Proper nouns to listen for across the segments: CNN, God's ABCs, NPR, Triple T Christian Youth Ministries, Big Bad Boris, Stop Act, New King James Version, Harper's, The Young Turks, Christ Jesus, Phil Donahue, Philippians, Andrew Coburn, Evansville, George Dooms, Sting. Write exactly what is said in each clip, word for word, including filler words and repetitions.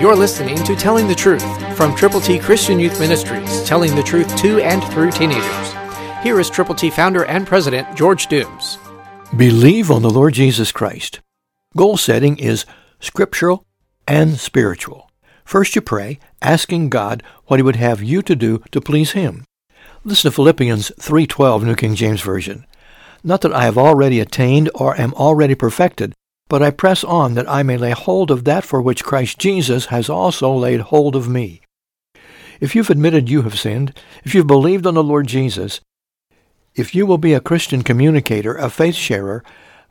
You're listening to Telling the Truth from Triple T Christian Youth Ministries, telling the truth to and through teenagers. Here is Triple T founder and president, George Dooms. Believe on the Lord Jesus Christ. Goal setting is scriptural and spiritual. First you pray, asking God what He would have you to do to please Him. Listen to Philippians three twelve, New King James Version. Not that I have already attained or am already perfected, but I press on that I may lay hold of that for which Christ Jesus has also laid hold of me. If you've admitted you have sinned, if you've believed on the Lord Jesus, if you will be a Christian communicator, a faith sharer,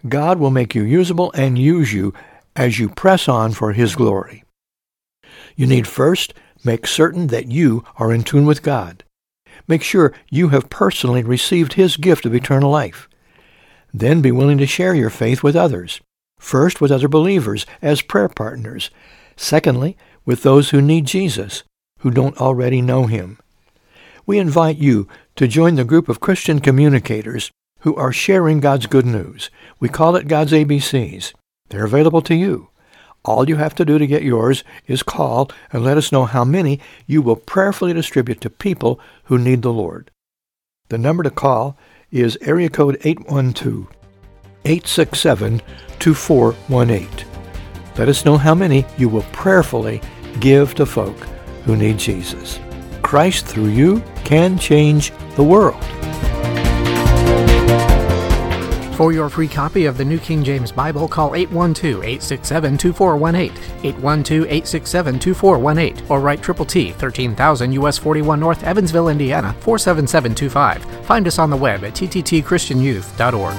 God will make you usable and use you as you press on for His glory. You need first make certain that you are in tune with God. Make sure you have personally received His gift of eternal life. Then be willing to share your faith with others. First, with other believers as prayer partners. Secondly, with those who need Jesus, who don't already know Him. We invite you to join the group of Christian communicators who are sharing God's good news. We call it God's A B Cs. They're available to you. All you have to do to get yours is call and let us know how many you will prayerfully distribute to people who need the Lord. The number to call is area code eight one two, eight six seven, two four one eight. Let us know how many you will prayerfully give to folk who need Jesus. Christ through you can change the world. For your free copy of the New King James Bible, call eight one two, eight six seven, two four one eight, eight one two, eight six seven, two four one eight, or write Triple T, thirteen thousand U S forty-one North, Evansville, Indiana, four seven seven two five. Find us on the web at t t t christian youth dot org.